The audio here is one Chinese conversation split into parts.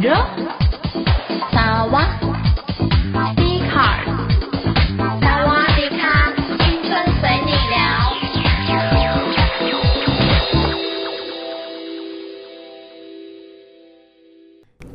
着 萨瓦迪卡，青春随你聊。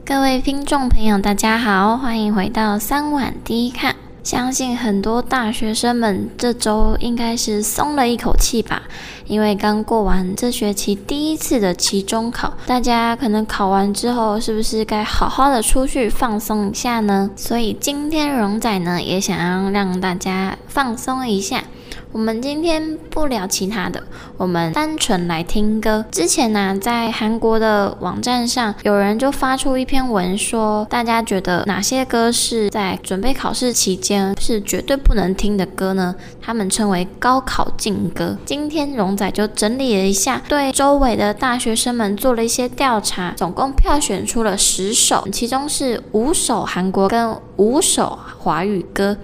各位听众朋友大家好，欢迎回到三碗低卡。相信很多大学生们这周应该是松了一口气吧，因为刚过完这学期第一次的期中考，大家可能考完之后是不是该好好的出去放松一下呢？所以今天荣仔呢也想要让大家放松一下。我们今天不聊其他的，我们单纯来听歌。之前呢，在韩国的网站上，有人就发出一篇文说，大家觉得哪些歌是在准备考试期间是绝对不能听的歌呢？他们称为高考禁歌。今天荣仔就整理了一下，对周围的大学生们做了一些调查，总共票选出了10首，其中是5首韩国跟5首华语歌，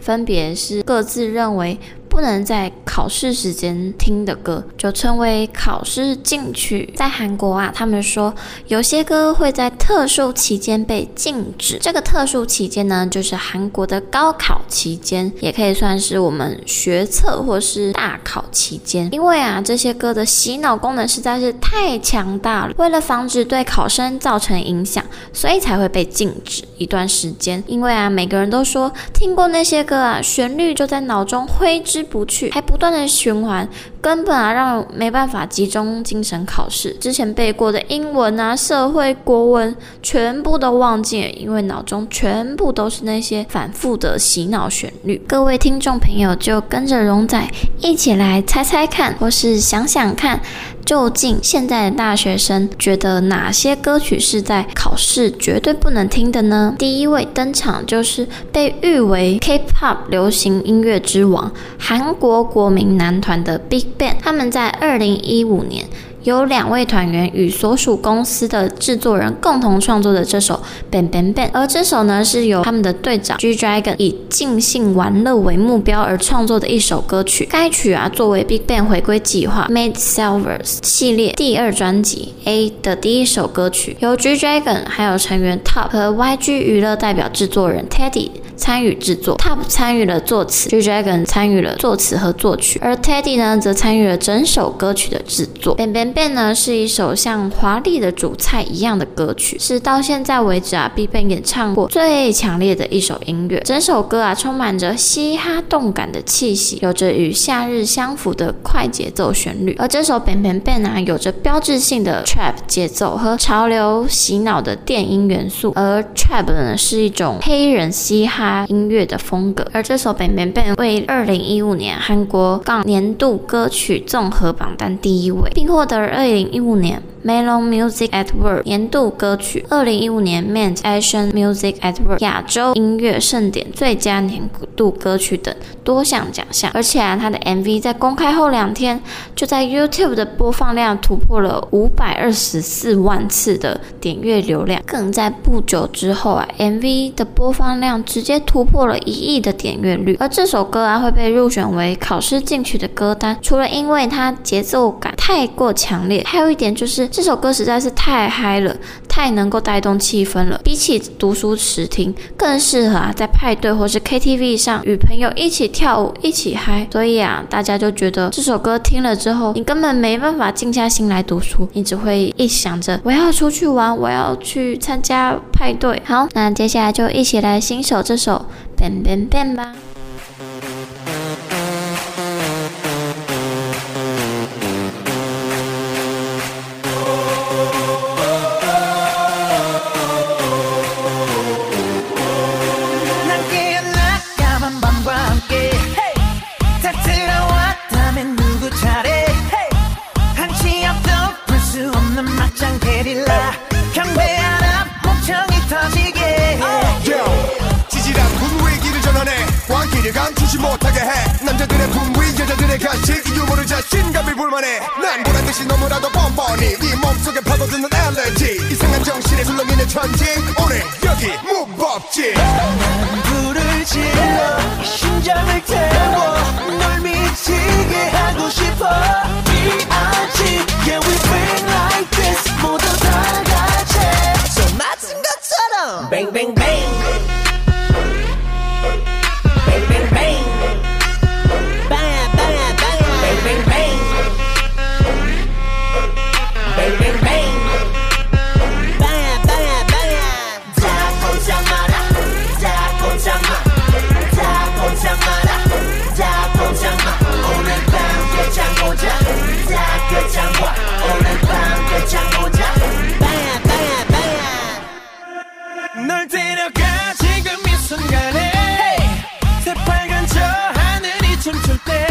分别是各自认为不能在考试时间听的歌，就称为考试禁曲。在韩国啊，他们说有些歌会在特殊期间被禁止，这个特殊期间呢，就是韩国的高考期间，也可以算是我们学测或是大考期间。因为啊，这些歌的洗脑功能实在是太强大了，为了防止对考生造成影响，所以才会被禁止一段时间。因为啊，每个人都说听过那些歌啊，旋律就在脑中挥之不去，还不断的循环，根本啊让没办法集中精神考试。之前背过的英文啊、社会、国文全部都忘记了，因为脑中全部都是那些反复的洗脑旋律。各位听众朋友就跟着荣仔一起来猜猜看，或是想想看，究竟现在的大学生觉得哪些歌曲是在考试绝对不能听的呢？第一位登场就是被誉为 K-POP 流行音乐之王，韩国国民男团的 Big Bang。 他们在2015年由2位团员与所属公司的制作人共同创作的这首 BAM BAM BAM， 而这首呢是由他们的队长 G-Dragon 以尽兴玩乐为目标而创作的一首歌曲。该曲啊作为 Big Bang 回归计划 Made Silvers 系列第2专辑 A 的第1首歌曲，由 G-Dragon 还有成员 Top 和 YG 娱乐代表制作人 Teddy 参与制作。 Top 参与了作词， G-Dragon 参与了作词和作曲，而 Teddy 呢则参与了整首歌曲的制作。 BAM BAM BAM 呢是一首像华丽的主菜一样的歌曲，是到现在为止啊 Big Bang 演唱过最强烈的一首音乐。整首歌啊充满着嘻哈动感的气息，有着与夏日相符的快节奏旋律。而这首 BAM BAM BAM 啊有着标志性的 Trap 节奏和潮流洗脑的电音元素，而 Trap 呢是一种黑人嘻哈音乐的风格。而这首 BAM BAM BAM 为2015年韩国年度歌曲综合榜单第1位，并获得2015年 Melon Music Award 年度歌曲、2015年 Men's Asian Music Award 亚洲音乐盛典最佳年度歌曲等多项奖项。而且啊，他的 MV 在公开后2天就在 YouTube 的播放量突破了524万次的点阅流量，更在不久之后啊 MV 的播放量直接突破了1亿的点阅率。而这首歌啊会被入选为考试禁曲的歌单，除了因为它节奏感太过强烈，还有一点就是这首歌实在是太嗨了，太能够带动气氛了，比起读书时听更适合啊在派对或是 KTV 上与朋友一起跳舞一起嗨。所以啊大家就觉得这首歌听了之后你根本没办法静下心来读书，你只会一想着我要出去玩，我要去参加派对。好，那接下来就一起来欣赏这首 BAM BAM BAM 吧。남자들의 분위 여자들의 간식 유머를 자신감이 불만해 난 보란듯이 너무나도 뻔뻔히 네 몸속에 파고드는 알레르기 이상한 정신에 술렁이는 천지 오늘 여기 무법지 난 불을 질러 심장을 태워 널 미치게 하고 싶어 B.I.G. Yeah we been like this 모두 다 같이 So not tonight Bang bang bang Bang bang bang Bang bang bang Bang bang bang Bang bang bang Bang bang bang 자꾸 참아라 오늘 밤 끝장 보자 다 끝장 와 오늘 밤 끝장 보자 Bang bang bang 널 데려가 지금 이 순간에 새빨간 저 하늘이 춤출 때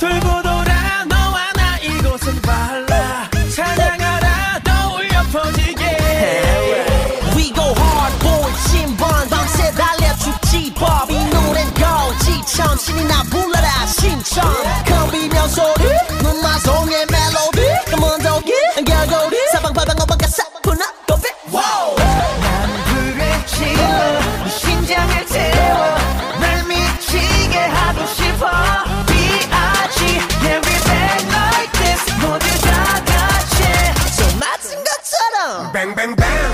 돌고 돌아 너와 나 이곳은 발라 찬양하라 더 울려 퍼지게 We go hard boy 신번 밤새 달려 춥지 법 이 노랜 거지천 신이나 불러라 신청 거비며 소리 눈마송의 멜로디 Come on doggy 겨고리 사방팔방 어방가 사뿐아 go big wow 난 불을 지워 네 심장을 태워 날 미치게 하고 싶어 B.I.G. Every bang like this 모두 다 같이 손 맞은 것처럼 Bang bang bang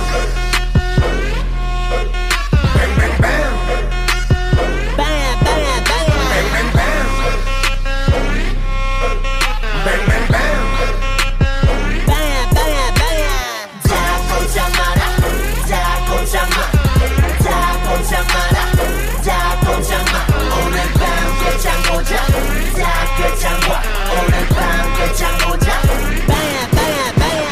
Bang bang bang Bang bang bang Bang bang bang Bang bang bang Bang bang bang 다 꼼짝마라 오늘 밤 끝장 보자 다 끝장 와 오늘 밤 끝장 보자 Bang bang bang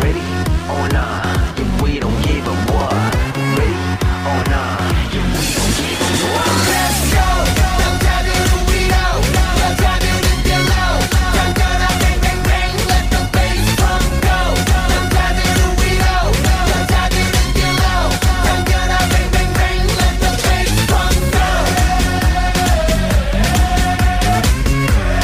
Ready or not, yeah, we don't give a what. Ready or not, yeah, we don't give a what. Let's go. 당타들은 위로, 당타들은 below. 당타라 bang bang bang, let the bass drum go. 당타들은 위로, 당타들은 below. 당타라 bang bang bang, let the bass drum go. Let the bass drum go. Let the bass drum go. Bang bang bang. Let the bass drum go. Bang bang bang. Let the bass drum go.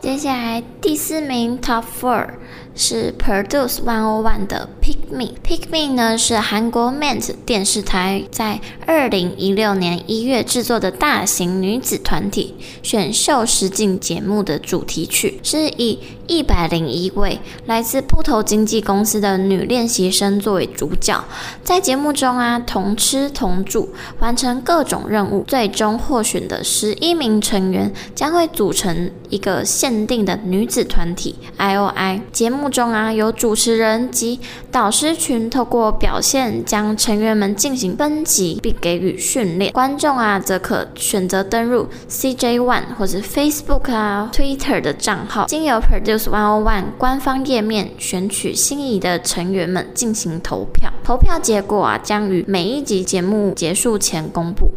接下来第四名 Top 4 是 Produce 101的 Pick Me。Pick Me 呢是韩国 Mint 电视台在2016年1月制作的大型女子团体选秀实境节目的主题曲，是以101位来自布头经纪公司的女练习生作为主角，在节目中同吃同住，完成各种任务，最终获选的11名成员将会组成一个限定的女子团体 IoI。节目中有主持人及导师群透过表现将成员们进行分级并给予训练，观众则可选择登入 CJ1 或是 Facebook Twitter 的账号，经由 Produce 101 官方页面选取心仪的成员们进行投票，投票结果将于每一集节目结束前公布，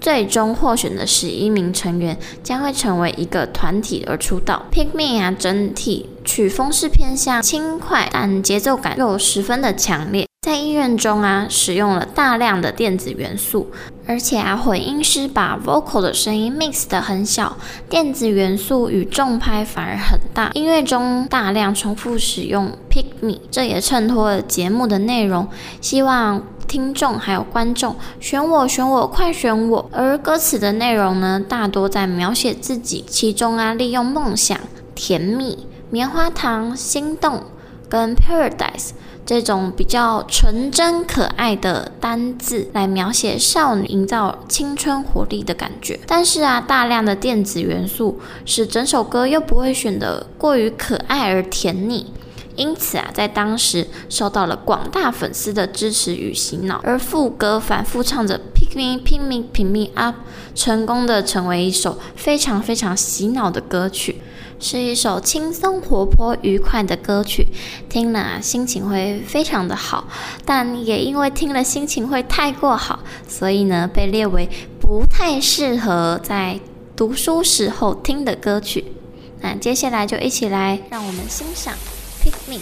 最终获选的11名成员将会成为一个团体而出道。 Pick Me 整体曲风是偏向轻快，但节奏感又十分的强烈，在音乐中使用了大量的电子元素，而且混音师把 vocal 的声音 mix 得很小，电子元素与重拍反而很大，音乐中大量重复使用 Pick Me， 这也衬托了节目的内容，希望听众还有观众选我快选我。而歌词的内容呢，大多在描写自己，其中利用梦想、甜蜜、棉花糖、心动跟 Paradise 这种比较纯真可爱的单字来描写少女，营造青春活力的感觉。但是大量的电子元素使整首歌又不会显得过于可爱而甜腻，因此在当时受到了广大粉丝的支持与洗脑。而副歌反复唱着 Pick me, pick me, pick me up， 成功的成为一首非常非常洗脑的歌曲，是一首轻松活泼愉快的歌曲，听了心情会非常的好，但也因为听了心情会太过好，所以呢被列为不太适合在读书时候听的歌曲。那接下来就一起来让我们欣赏Pick Me.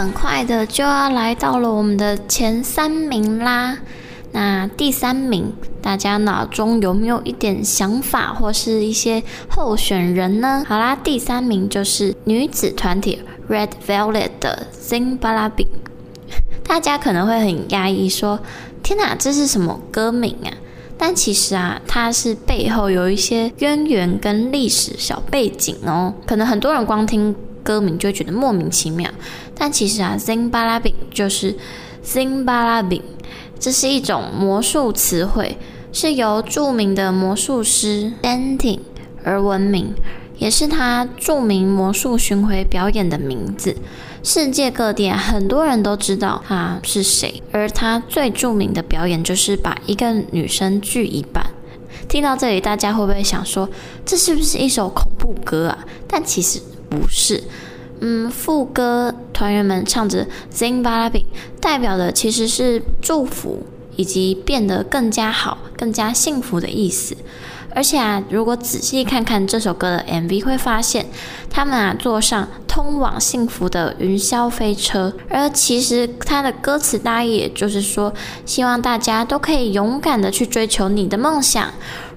很快的就要来到了我们的前3名啦。那第3名，大家脑中有没有一点想法或是一些候选人呢？好啦，第3名就是女子团体 Red Velvet 的 Zimzalabim。大家可能会很压抑说，天哪，这是什么歌名啊？但其实啊，它是背后有一些渊源跟历史小背景哦。可能很多人光听歌名就会觉得莫名其妙，但其实啊 ，Zimzalabim 就是 Zimzalabim， 这是一种魔术词汇，是由著名的魔术师 Dante 而闻名，也是他著名魔术巡回表演的名字。世界各地很多人都知道他是谁，而他最著名的表演就是把一个女生锯一半。听到这里，大家会不会想说，这是不是一首恐怖歌啊？但其实不是。副歌团员们唱着 Zimzalabim， 代表的其实是祝福以及变得更加好、更加幸福的意思。而且啊，如果仔细看看这首歌的 MV， 会发现他们啊坐上通往幸福的云霄飞车。而其实它的歌词大意也就是说，希望大家都可以勇敢的去追求你的梦想。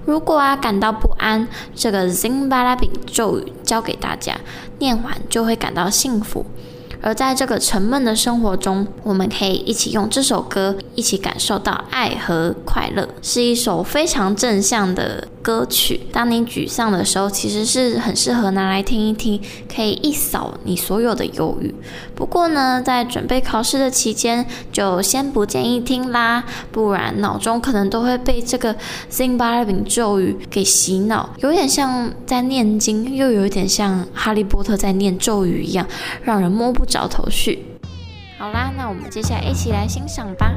如果啊感到不安，这个 Zimzalabim 咒语教给大家，念完就会感到幸福。而在这个沉闷的生活中，我们可以一起用这首歌一起感受到爱和快乐，是一首非常正向的歌曲。当你沮丧的时候，其实是很适合拿来听一听，可以一扫你所有的忧郁。不过呢，在准备考试的期间，就先不建议听啦，不然脑中可能都会被这个 Zimzalabim 咒语给洗脑，有点像在念经，又有点像哈利波特在念咒语一样，让人摸不着头绪。好啦，那我们接下来一起来欣赏吧。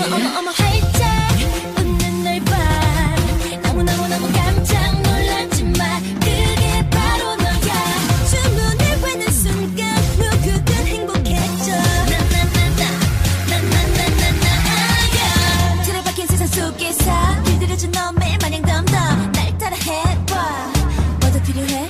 I'm a hater. 웃는 널 봐. 너무너무 깜짝 놀랐지만 그게 바로 너야. 주문을 외는 순간 누구든 행복해져. 나나나나나나나나야. 틀어박힌 세상 속에서 길들여진 놈의 마냥 덤덤 날 따라 해봐. 뭐도 필요해?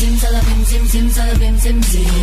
Zimzalabim 꿈은 네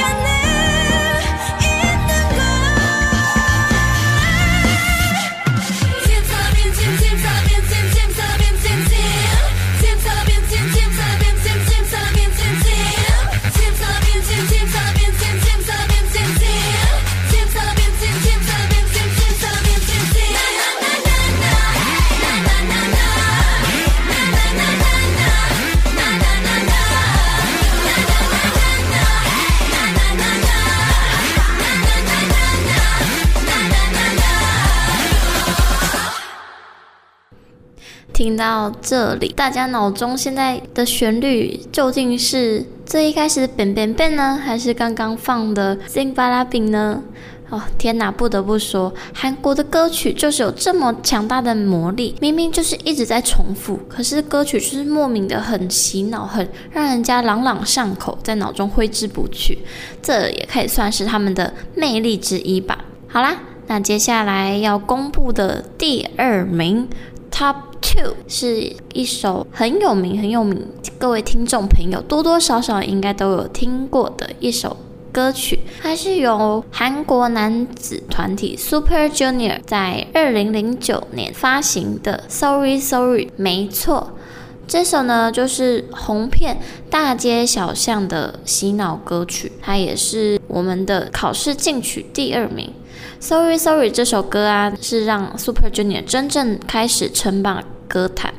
안에 있는 걸听到这里，大家脑中现在的旋律究竟是最一开始 BAM BAM BAM 呢，还是刚刚放的 Zimzalabim 呢？哦，天哪，不得不说韩国的歌曲就是有这么强大的魔力，明明就是一直在重复，可是歌曲就是莫名的很洗脑，很让人家朗朗上口，在脑中挥之不去，这也可以算是他们的魅力之一吧。好啦，那接下来要公布的第二名 Top 2 是一首很有名很有名，各位听众朋友多多少少应该都有听过的一首歌曲，它是由韩国男子团体 Super Junior 在2009年发行的 Sorry Sorry。 没错，这首呢就是红遍大街小巷的洗脑歌曲，它也是我们的考试进取第二名。 Sorry Sorry 这首歌啊，是让 Super Junior 真正开始称霸歌坛。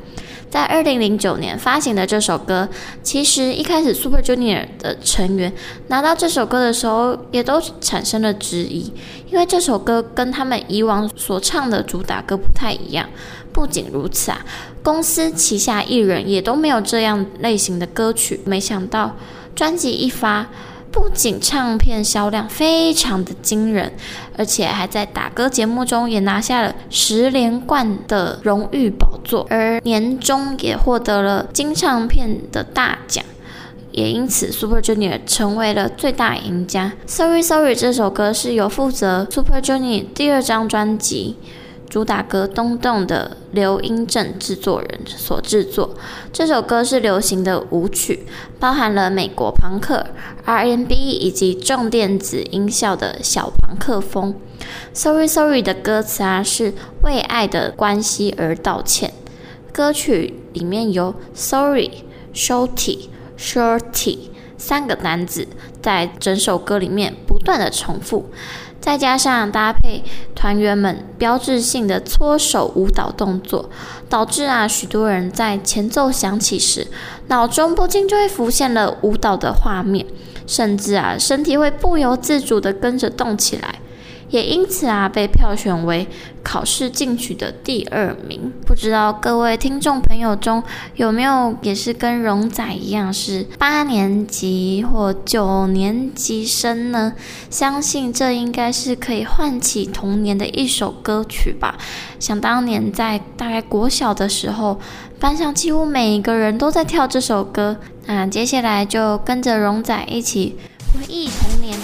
在2009年发行的这首歌，其实一开始 Super Junior 的成员拿到这首歌的时候也都产生了质疑，因为这首歌跟他们以往所唱的主打歌不太一样。不仅如此啊，公司旗下艺人也都没有这样类型的歌曲。没想到专辑一发，不仅唱片销量非常的惊人，而且还在打歌节目中也拿下了10连冠的荣誉宝座，而年终也获得了金唱片的大奖，也因此 Super Junior 成为了最大赢家。 Sorry Sorry 这首歌是由负责 Super Junior 第二张专辑主打歌东东的刘英正制作人所制作，这首歌是流行的舞曲，包含了美国朋克、 R&B 以及重电子音效的小朋克风。 Sorry Sorry 的歌词啊，是为爱的关系而道歉，歌曲里面有 Sorry、Shorty、Shorty 3个单字在整首歌里面不断的重复，再加上搭配团员们标志性的搓手舞蹈动作，导致啊许多人在前奏响起时，脑中不禁就会浮现了舞蹈的画面，甚至啊身体会不由自主的跟着动起来，也因此啊被票选为考试进取的第2名。不知道各位听众朋友中有没有也是跟荣仔一样是8年级或9年级生呢？相信这应该是可以唤起童年的一首歌曲吧。想当年在大概国小的时候，班上几乎每一个人都在跳这首歌。那接下来就跟着荣仔一起回忆童年。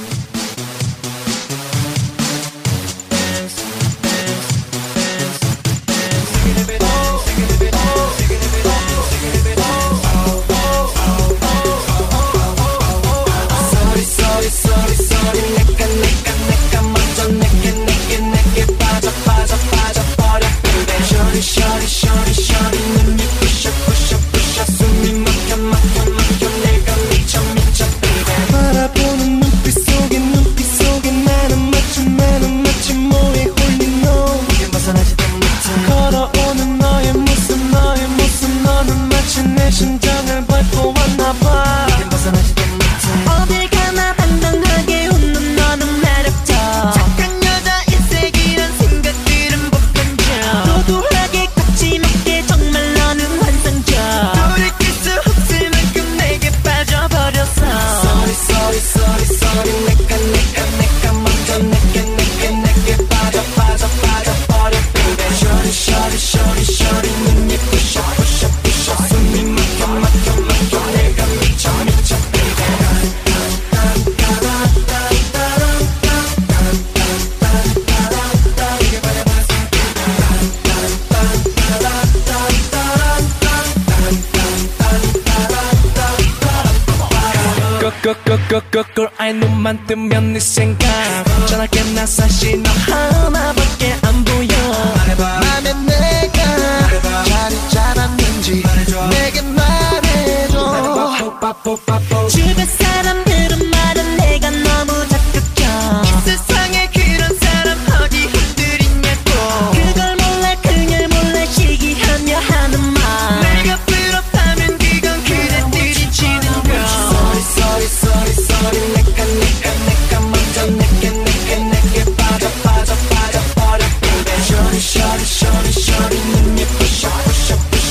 Girl, I 눈만 뜨면 네 생각 전하게 나 사실 너 하나밖에 안 보여 맘에 내가 자리 잡았는지 내게 말해줘 주변 사람들은 말은 내가 너무 자극혀 세상에 그런 사람 어디 흔들리냐고 그걸 몰라 그냥 몰라 시기하며 하는 말 내가 불업하면 그건 그대들이 지는 걸 Sorry sorry sorry sorry Shorty, shorty, shorty, shorty, let me push up, push up, push up.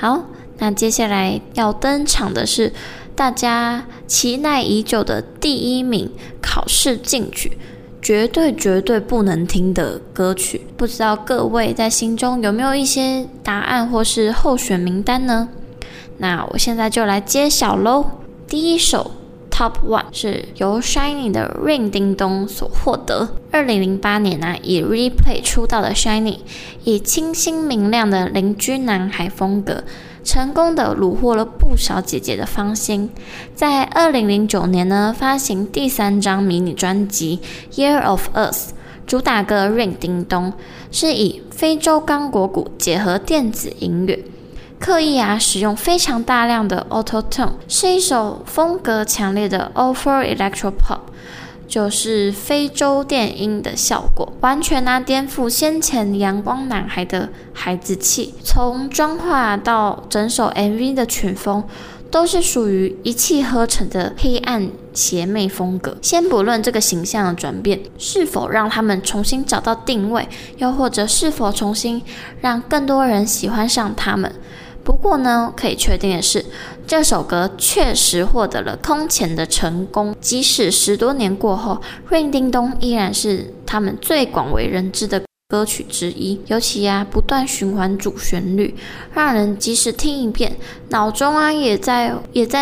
好，那接下来要登场的是大家期待已久的第一名考试进曲，绝对绝对不能听的歌曲。不知道各位在心中有没有一些答案或是候选名单呢？那我现在就来揭晓咯。第一首 Top 1 是由 Shining 的 Ring Ding Dong 所获得。2008年以 Replay 出道的 Shining 以清新明亮的邻居男孩风格成功的虏获了不少姐姐的芳心。在2009年呢，发行第3张迷你专辑 Year of Us， 主打歌 Ring Ding Dong 是以非洲刚果鼓结合电子音乐，刻意使用非常大量的 Auto Tone， 是一首风格强烈的 All for Electro Pop， 就是非洲电音的效果，完全颠覆先前阳光男孩的孩子气。从妆化到整首 MV 的曲风都是属于一气呵成的黑暗邪魅风格。先不论这个形象的转变是否让他们重新找到定位，又或者是否重新让更多人喜欢上他们，不过呢，可以确定的是，这首歌确实获得了空前的成功。即使10多年过后， Ring Ding Dong 依然是他们最广为人知的歌曲之一。尤其不断循环主旋律，让人即使听一遍，脑中也在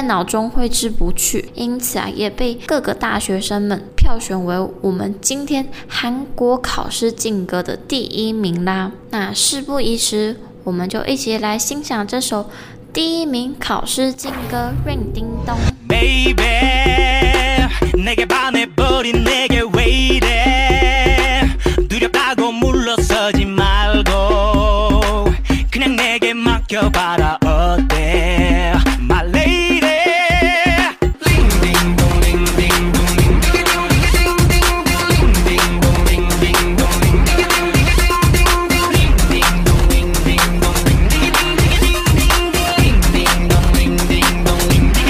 脑中挥之不去。因此也被各个大学生们票选为我们今天韩国考试劲歌的第一名啦。那事不宜迟，我们就一起来欣赏这首第一名考试劲歌 Ring Ding Dong。 Baby 내게 반해버린 내게 왜 이래 두렵다고 물러서지 말고 그냥 내게 맡겨봐라 어때 My lady Ring Ding Dong Ring Ding Dong Ring Ding Dong Ring Ding Dong Ring Ding Dong Ring Ding Dong Ring Ding Dong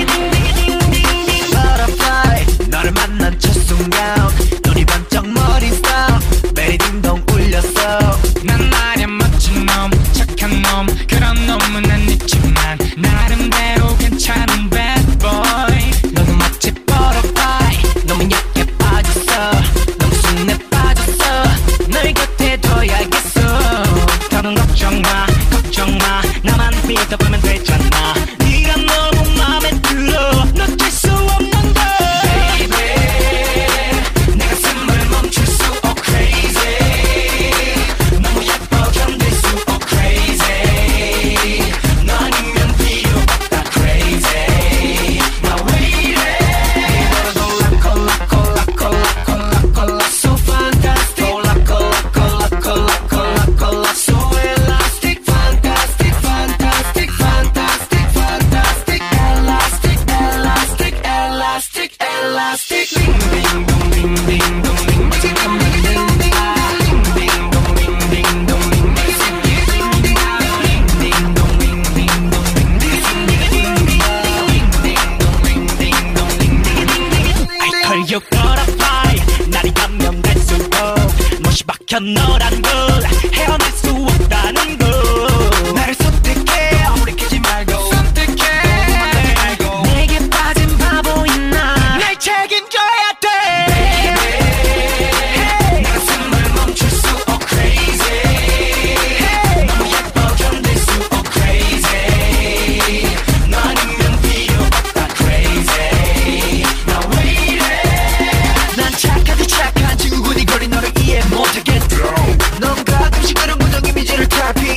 넌 가끔씩 그런 구덩이 미지를 탈피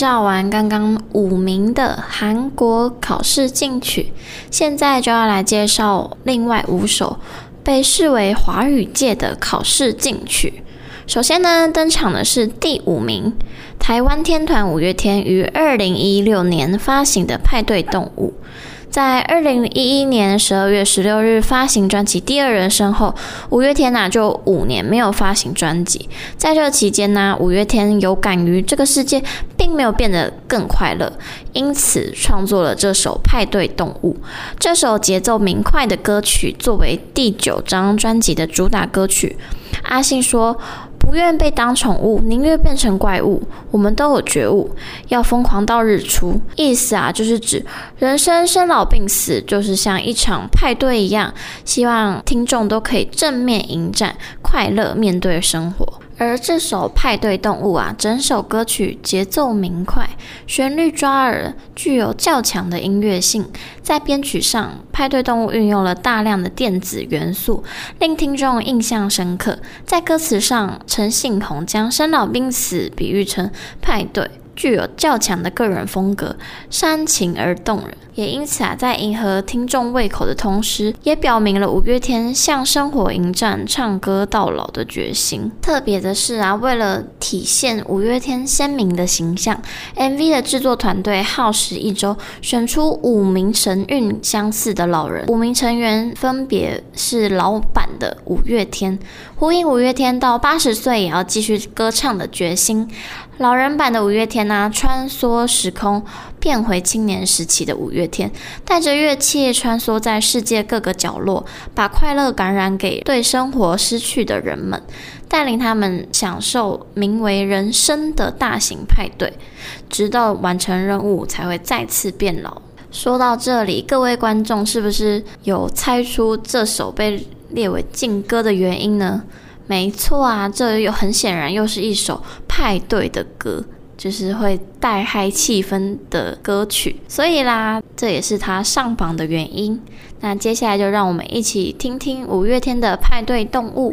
绍完刚刚5名的韩国考试进曲，现在就要来介绍另外5首被视为华语界的考试进曲。首先呢，登场的是第5名，台湾天团五月天于2016年发行的《派对动物》。在2011年12月16日发行专辑《第二人生》后，五月天就5年没有发行专辑。在这期间呢，五月天有感于这个世界并没有变得更快乐，因此创作了这首《派对动物》。这首节奏明快的歌曲作为第9张专辑的主打歌曲。阿信说，不愿被当宠物，宁愿变成怪物，我们都有觉悟，要疯狂到日出。意思啊，就是指人生生老病死就是像一场派对一样，希望听众都可以正面迎战，快乐面对生活。而这首《派对动物》啊，整首歌曲节奏明快，旋律抓耳，具有较强的音乐性。在编曲上，《派对动物》运用了大量的电子元素，令听众印象深刻。在歌词上，陈信宏将生老病死比喻成派对，具有较强的个人风格，煽情而动人。也因此啊，在迎合听众胃口的同时，也表明了五月天向生活迎战、唱歌到老的决心。特别的是啊，为了体现五月天鲜明的形象 ，MV 的制作团队耗时1周，选出5名神韵相似的老人。5名成员分别是老版的五月天，呼应五月天到80岁也要继续歌唱的决心。老人版的五月天啊，穿梭时空，变回青年时期的五月天，带着乐器穿梭在世界各个角落，把快乐感染给对生活失去的人们，带领他们享受名为人生的大型派对，直到完成任务才会再次变老。说到这里，各位观众是不是有猜出这首被列为禁歌的原因呢？没错啊，这又很显然又是一首派对的歌，就是会带嗨气氛的歌曲，所以啦，这也是它上榜的原因。那接下来就让我们一起听听五月天的《派对动物》。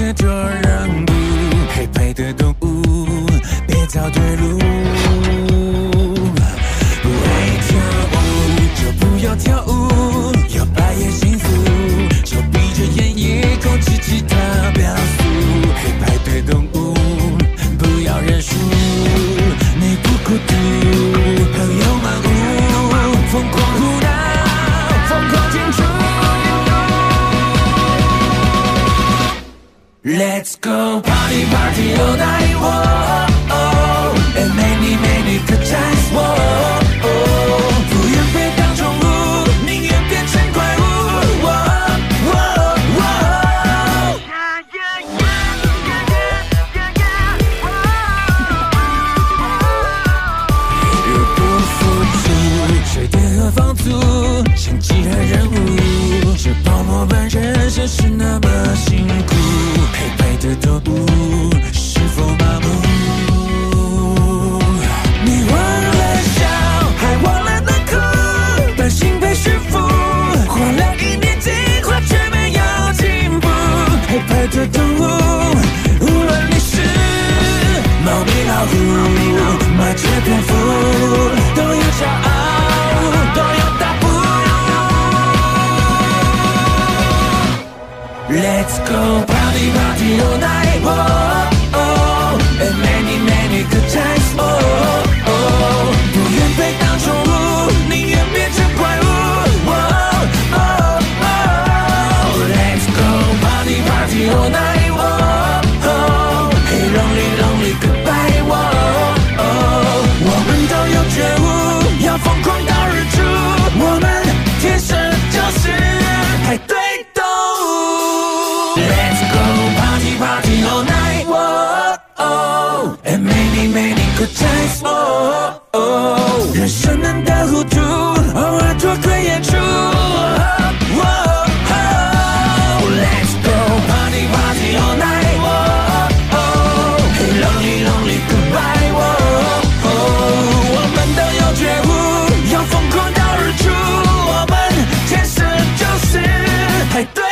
太多人不黑白的动物，别找对路。不会跳舞就不要跳舞，要把野幸福，就闭着眼也控制其他表述。黑白对动物，不要认输，你不孤独，朋友漫舞，疯狂胡闹，疯狂庆祝。Let's go party party all night, whoa, oh, and many many good times, whoa.Let's go party party all night, oh oh, and many many good times, oh oh, 不愿被当宠物，宁愿变成怪物，oh oh oh, Let's go party party all night, oh oh, hey lonely lonely goodbye, oh oh, 我们都有觉悟，要疯狂到日出，我们天生就是派对动物。哦哦哦，人生难得糊涂，偶尔多亏演出。哦哦哦 ，Let's go party party all night。哦哦 ，Hey lonely lonely goodbye。哦哦，我们都有觉悟，要疯狂到日出。我们天生就是派对。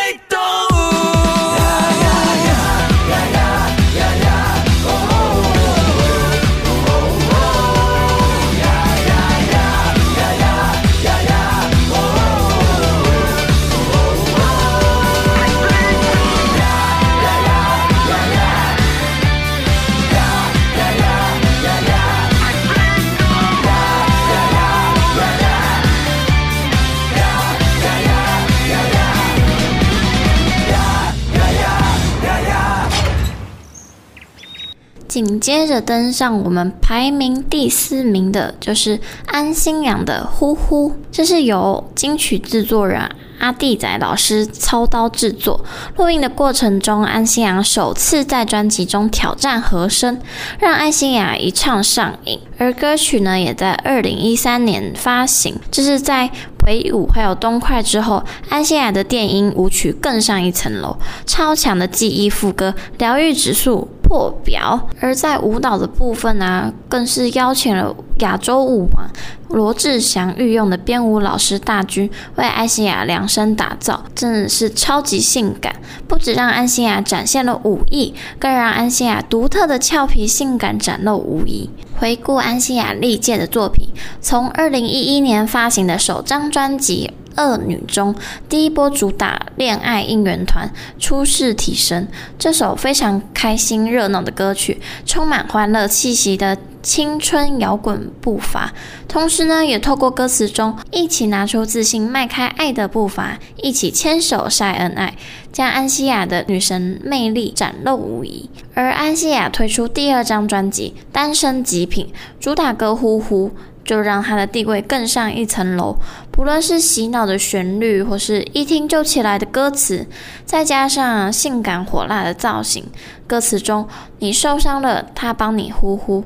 紧接着登上我们排名第4名的就是安心养的《呼呼》，这是由金曲制作人阿弟仔老师操刀制作。录音的过程中，安心养首次在专辑中挑战和声，让安心养一唱上瘾。而歌曲呢，也在2013年发行，这是在唯舞还有东快之后，安心雅的电音舞曲更上一层楼，超强的记忆副歌，疗愈指数破表。而在舞蹈的部分啊，更是邀请了亚洲舞王罗志祥御用的编舞老师大军为安心雅量身打造，真的是超级性感。不只让安心雅展现了舞艺，更让安心雅独特的俏皮性感展露无遗。回顾安心雅历届的作品，从2011年发行的首张专辑《恶女》中，第一波主打恋爱应援团初试提升，这首非常开心热闹的歌曲，充满欢乐气息的青春摇滚步伐，同时呢，也透过歌词中一起拿出自信，迈开爱的步伐，一起牵手晒恩爱，将安西亚的女神魅力展露无遗。而安西亚推出第2张专辑《单身极品》，主打歌《呼呼》就让她的地位更上一层楼。不论是洗脑的旋律，或是一听就起来的歌词，再加上性感火辣的造型，歌词中“你受伤了，他帮你呼呼”，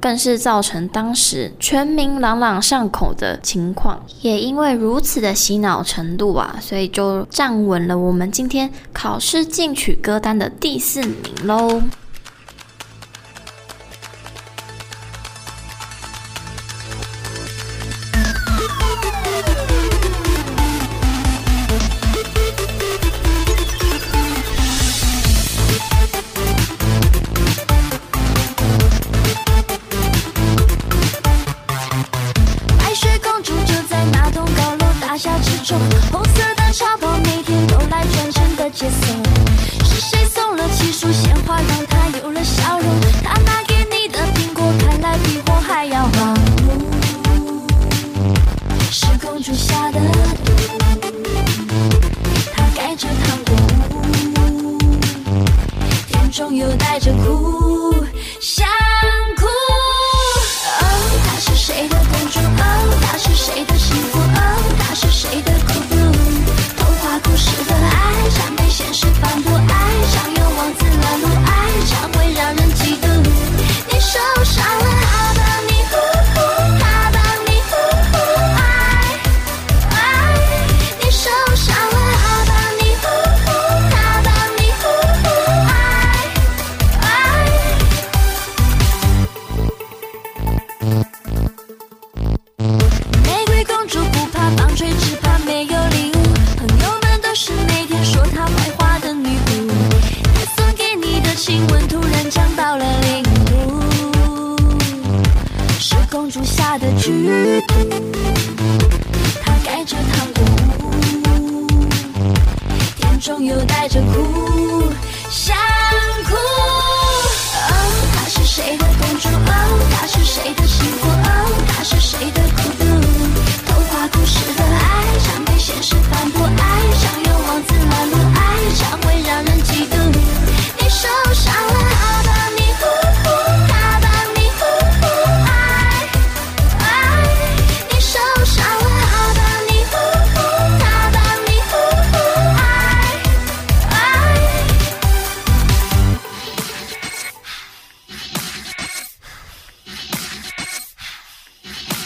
更是造成当时全民朗朗上口的情况。也因为如此的洗脑程度啊，所以就站稳了我们今天考试进取歌单的第4名咯。红色的茶包每天都来专程的接送，是谁送了七束鲜花让他有了笑容？他拿给你的苹果看来比我还要忙碌，是公主下的毒，她盖着糖果屋，甜中又带着苦，想哭。哦，她是谁的公主？哦，她是谁的幸福？哦，她是谁的？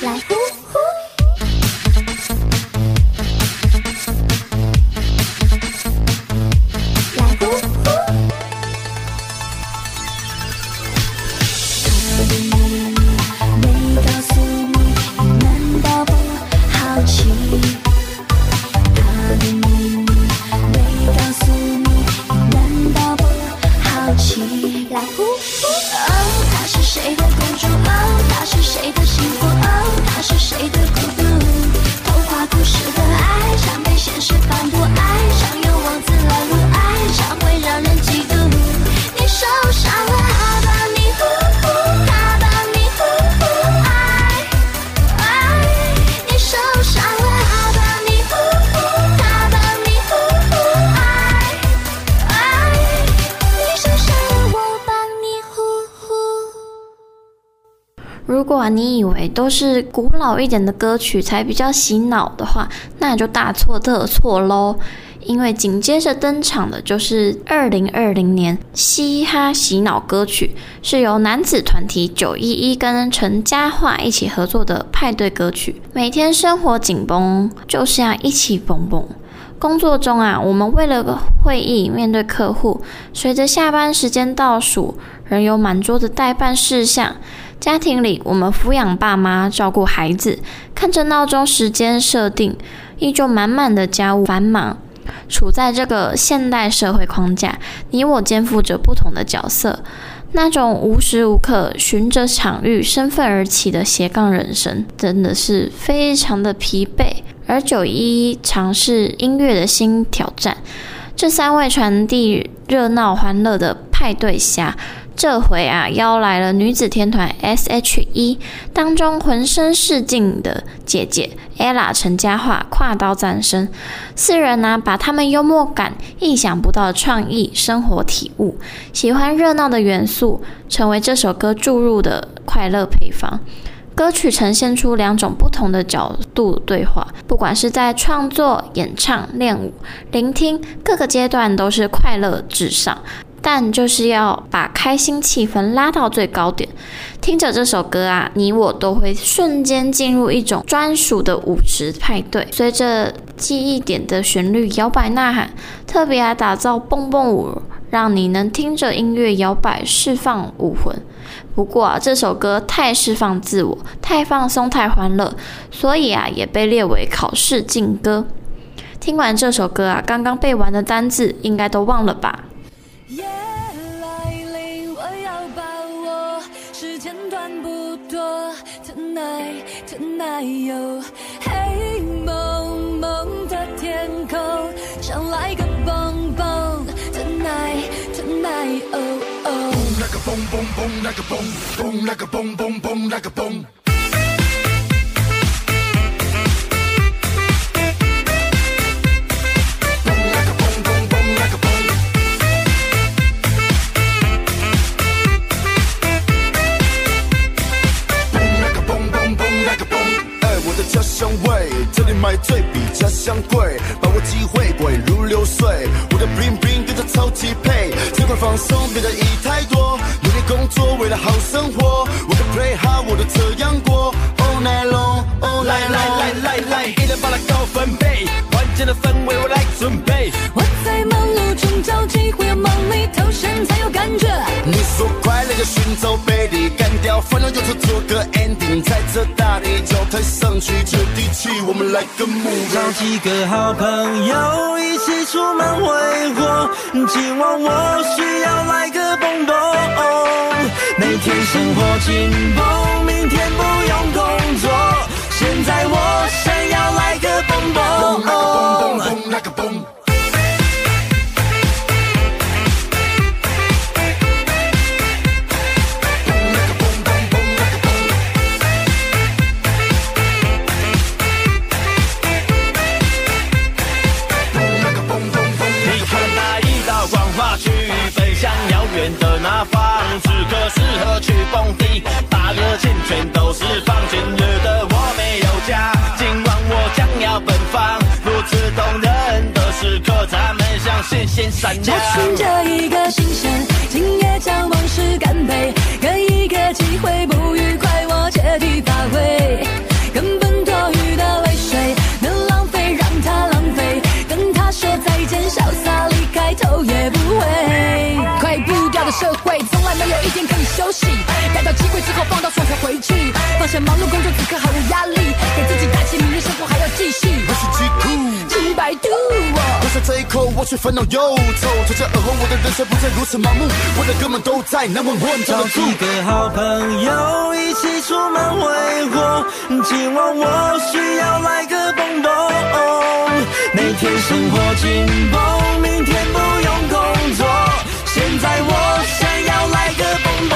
来呼呼。来呼呼。没告诉你，难道不好奇？没告诉你，难道不好奇？来呼呼。哦，她是谁的公主？哦，她是谁的幸福？哦，她是谁的孤独？童话故事的爱，常被现实反驳，爱常有王子来入，爱常会让人嫉妒。你受伤了，他把你呼呼，他把你呼呼，爱爱。你受伤了，他把你呼呼，他把你呼呼，爱爱。你受伤了，我把你呼呼。如果你以为都是古老一点的歌曲才比较洗脑的话，那你就大错特错咯，因为紧接着登场的就是2020年嘻哈洗脑歌曲，是由男子团体911跟陈嘉桦一起合作的派对歌曲。每天生活紧绷，就是要一起蹦蹦。工作中啊，我们为了会议面对客户，随着下班时间倒数，仍有满桌的待办事项。家庭里，我们抚养爸妈，照顾孩子，看着闹钟时间设定，依旧满满的家务繁忙。处在这个现代社会框架，你我肩负着不同的角色，那种无时无刻循着场域身份而起的斜杠人生，真的是非常的疲惫。而911尝试音乐的新挑战，这三位传递热闹欢乐的派对侠，这回啊邀来了女子天团 S.H.E 当中浑身是劲的姐姐 Ella 陈嘉桦跨刀战身，四人啊把他们幽默感、意想不到的创意、生活体悟、喜欢热闹的元素，成为这首歌注入的快乐配方。歌曲呈现出两种不同的角度对话，不管是在创作、演唱、练舞、聆听，各个阶段都是快乐至上，但就是要把开心气氛拉到最高点。听着这首歌啊，你我都会瞬间进入一种专属的舞池派对，随着记忆点的旋律摇摆呐喊，特别还打造蹦蹦舞，让你能听着音乐摇摆，释放武魂。不过啊，这首歌太释放自我，太放松，太欢乐，所以啊，也被列为考试禁歌。听完这首歌啊，刚刚背完的单字应该都忘了吧？夜来临，我要把握，时间短不多。Tonight 有黑蒙蒙的天空，想来个蹦蹦。Tonight 哦哦，那个蹦蹦蹦，那个蹦蹦，那个蹦蹦蹦，那个蹦。家乡味，这里买醉比家乡贵，把握机会鬼如流水，我的 bling bling 跟着超级配，尽管放松别在意太多，努力工作为了好生活，我的 play hard 我都这样过 all night long all night long， 来一人把它高分贝，完整的氛围我来准备，我在忙碌中找机会，要忙里偷闲才有感觉，你说快乐就寻找背离，干掉烦恼就是做个 ending， 在这大地脚抬上去接地气，我们来个目标，找几个好朋友一起出门挥霍，今晚我需要来个蹦蹦，每天生活紧绷，明天不用工作，现在我想要来个蹦蹦，那个蹦蹦蹦，的那方此刻适合去蹦迪，把热情全都释放，今日的我没有家，今晚我将要奔放，如此动人的时刻，咱们像星星闪耀，我寻着一个新鲜，今夜将往事干杯，给一个机会不愉快我彻底发挥，社会从来没有一天可以休息，逮到机会之后放到床才回去，放下忙碌工作此刻毫无压力，给自己打气，明日生活还要继续。我是极酷几百度，喝下这一口我却烦恼忧愁，从这而后我的人生不再如此盲目，我的哥们都在南湾混着住，几个好朋友一起出门挥霍，今晚我需要来个蹦蹦，每天生活紧绷，明天不用工作，现在我想要来个蹦蹦，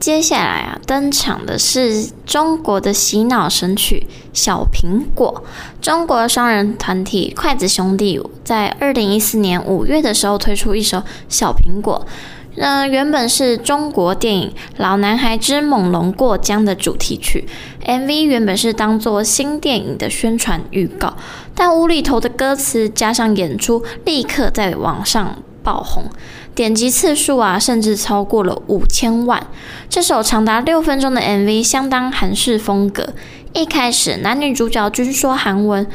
接下来啊，登场的是中国的洗脑神曲《小苹果》。中国双人团体筷子兄弟在2014年5月的时候推出一首《小苹果》，原本是中国电影《老男孩之猛龙过江》的主题曲 ，MV 原本是当作新电影的宣传预告，但无厘头的歌词加上演出，立刻在网上爆红。点击次数啊，甚至超过了5000万。这首长达6分钟的 MV 相当韩式风格。一开始，男女主角均说韩文，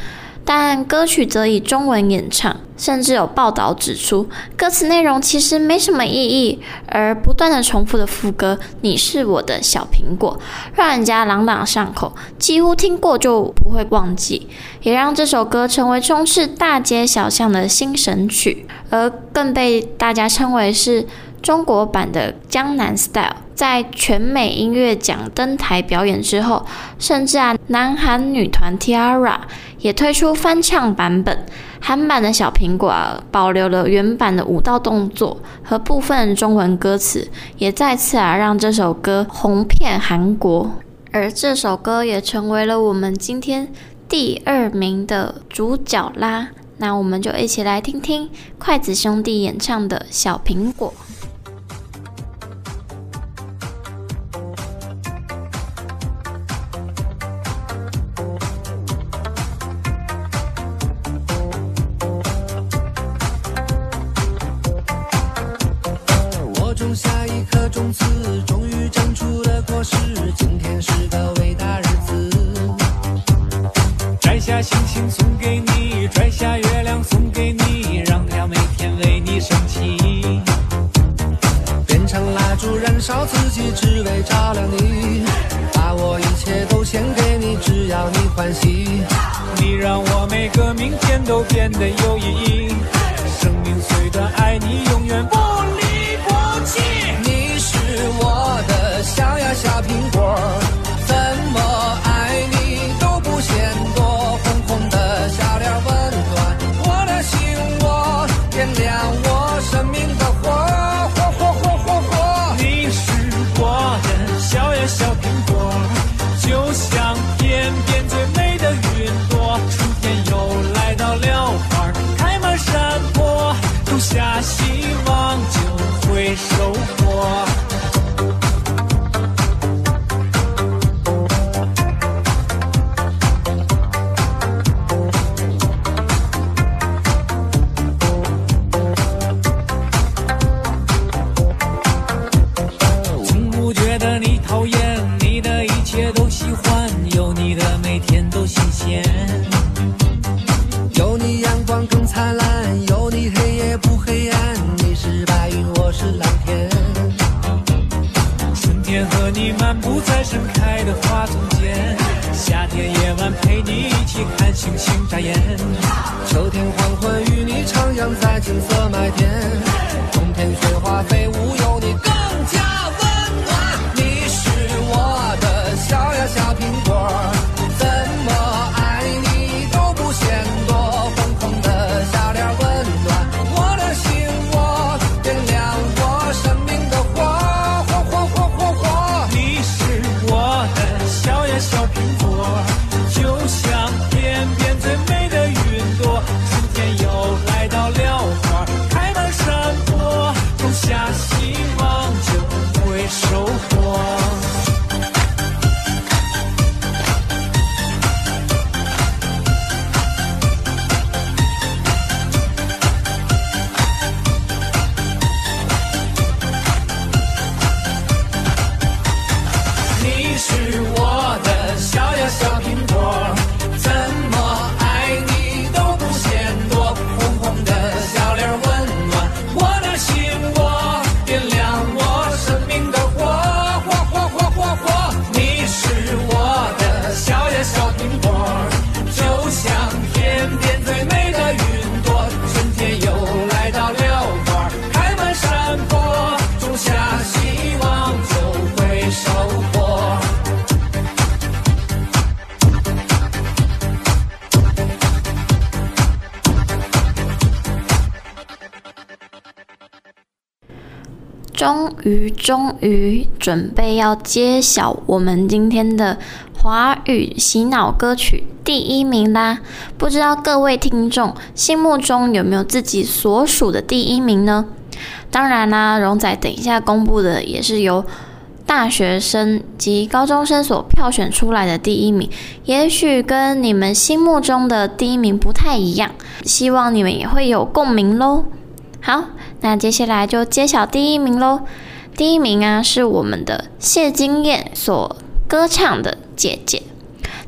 但歌曲则以中文演唱。甚至有报道指出，歌词内容其实没什么意义，而不断的重复的副歌“你是我的小苹果”，让人家朗朗上口，几乎听过就不会忘记，也让这首歌成为充斥大街小巷的新神曲，而更被大家称为是中国版的江南 style。 在全美音乐奖登台表演之后，甚至啊，南韩女团 Tiara 也推出翻唱版本。韩版的小苹果啊，保留了原版的舞蹈动作和部分中文歌词，也再次啊让这首歌红遍韩国。而这首歌也成为了我们今天第2名的主角啦。那我们就一起来听听筷子兄弟演唱的《小苹果》。终于准备要揭晓我们今天的华语洗脑歌曲第一名啦！不知道各位听众心目中有没有自己所属的第一名呢？当然啦，荣仔等一下公布的也是由大学生及高中生所票选出来的第一名，也许跟你们心目中的第一名不太一样，希望你们也会有共鸣咯。好，那接下来就揭晓第一名咯。第一名啊，是我们的谢金燕所歌唱的《姐姐》。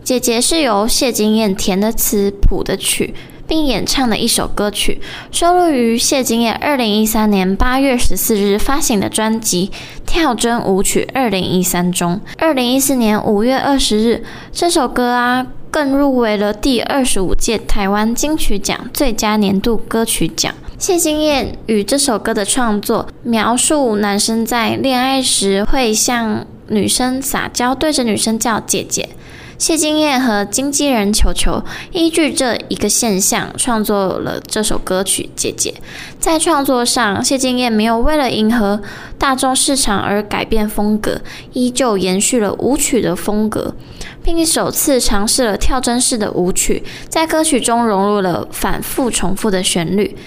姐姐是由谢金燕填的词、谱的曲，并演唱的一首歌曲，收录于谢金燕2013年8月14日发行的专辑《跳针舞曲2013》中。2014年5月20日，这首歌啊更入围了第25届台湾金曲奖最佳年度歌曲奖。谢金燕与这首歌的创作，描述男生在恋爱时会向女生撒娇，对着女生叫姐姐。谢金燕和经纪人球球依据这一个现象创作了这首歌曲《姐姐》。在创作上，谢金燕没有为了迎合大众市场而改变风格，依旧延续了舞曲的风格，并首次尝试了跳针式的舞曲，在歌曲中融入了反复重复的旋律。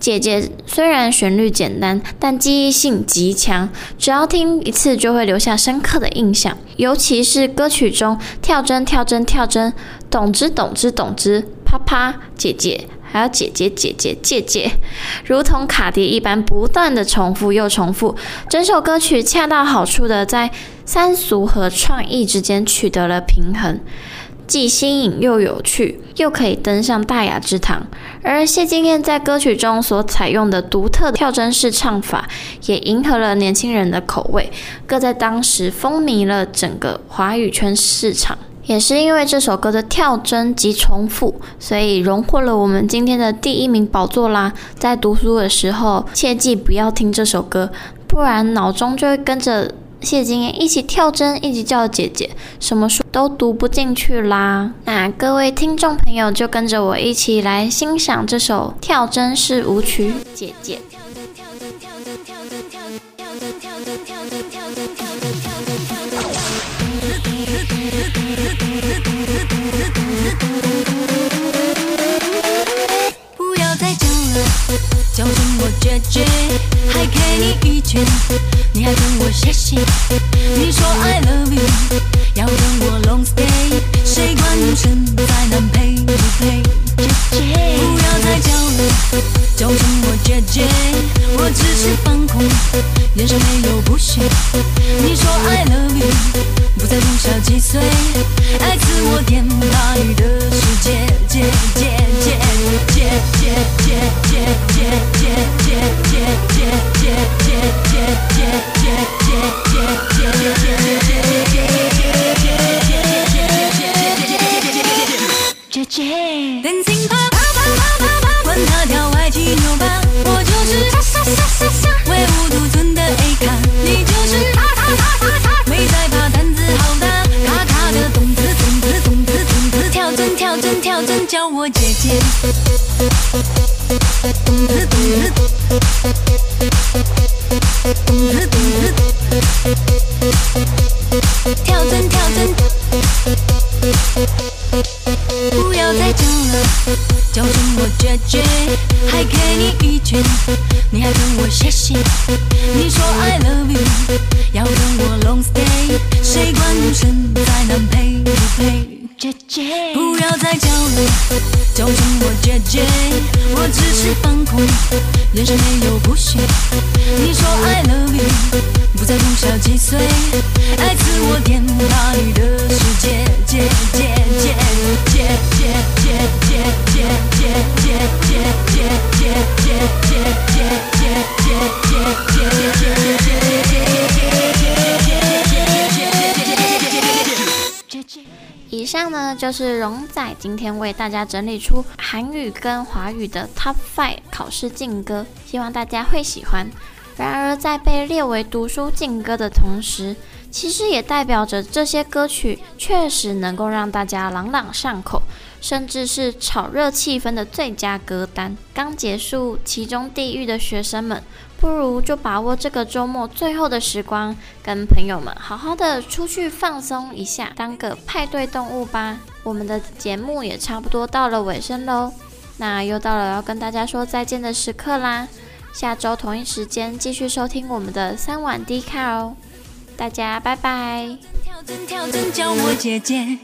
姐姐虽然旋律简单，但记忆性极强，只要听一次就会留下深刻的印象。尤其是歌曲中跳针跳针跳针，懂之懂之懂之，啪啪姐姐，还有姐姐姐姐姐姐，如同卡碟一般不断的重复又重复。整首歌曲恰到好处的在三俗和创意之间取得了平衡，既新颖又有趣，又可以登上大雅之堂。而谢金燕在歌曲中所采用的独特的跳针式唱法，也迎合了年轻人的口味，更在当时风靡了整个华语圈市场。也是因为这首歌的跳针及重复，所以荣获了我们今天的第一名宝座啦。在读书的时候，切记不要听这首歌，不然脑中就会跟着谢金燕一起跳针，一起叫姐姐，什么书都读不进去啦。那各位听众朋友，就跟着我一起来欣赏这首跳针式舞曲《姐姐》。不要再叫了，叫醒我姐姐，还给你一拳，你还跟我谢谢。你说 I love you， 要跟我 long stay， 谁管你身材难配不配？姐姐，不要再叫了，叫醒我姐姐，我只是放空，眼神没有不屑。你说 I love you， 不在乎小几岁，爱自我天大雨的世界。姐姐姐姐姐姐姐姐姐姐姐姐姐姐姐姐姐姐姐姐姐姐姐。叫我姐姐，懂得懂得，懂得懂得，跳针跳针，不要再叫了，叫醒我姐姐，还给你一拳，你还跟我谢谢。你说 I love you， 要跟我 long stay， 谁管你身材难配不配？姐姐，不要再叫了，叫醒我姐姐，我只是放空，眼神没有不屑。你说 I love you， 不在乎小几岁，爱自我天大雨的世界。姐姐姐姐姐姐姐姐姐姐姐姐姐姐姐姐姐姐姐姐姐。以上呢，就是荣仔今天为大家整理出韩语跟华语的 Top 5 考试禁歌，希望大家会喜欢。然而在被列为读书禁歌的同时，其实也代表着这些歌曲确实能够让大家朗朗上口，甚至是炒热气氛的最佳歌单。刚结束其中地狱的学生们，不如就把握这个周末最后的时光，跟朋友们好好的出去放松一下，当个派对动物吧。我们的节目也差不多到了尾声喽，那又到了要跟大家说再见的时刻啦。下周同一时间继续收听我们的三碗低卡哦，大家拜拜。真跳真叫我姐姐，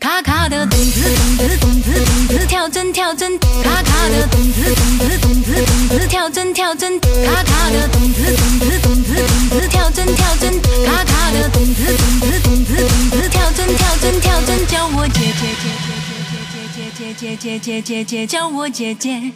卡卡的动子动子动子动子跳真跳真，卡卡的动子动子动子动子跳真跳真，卡卡的动子动子动子动子跳真跳真，卡卡的动子动子动子动子跳真跳真跳真，叫我姐姐姐姐姐姐姐姐姐姐姐姐姐叫我姐姐。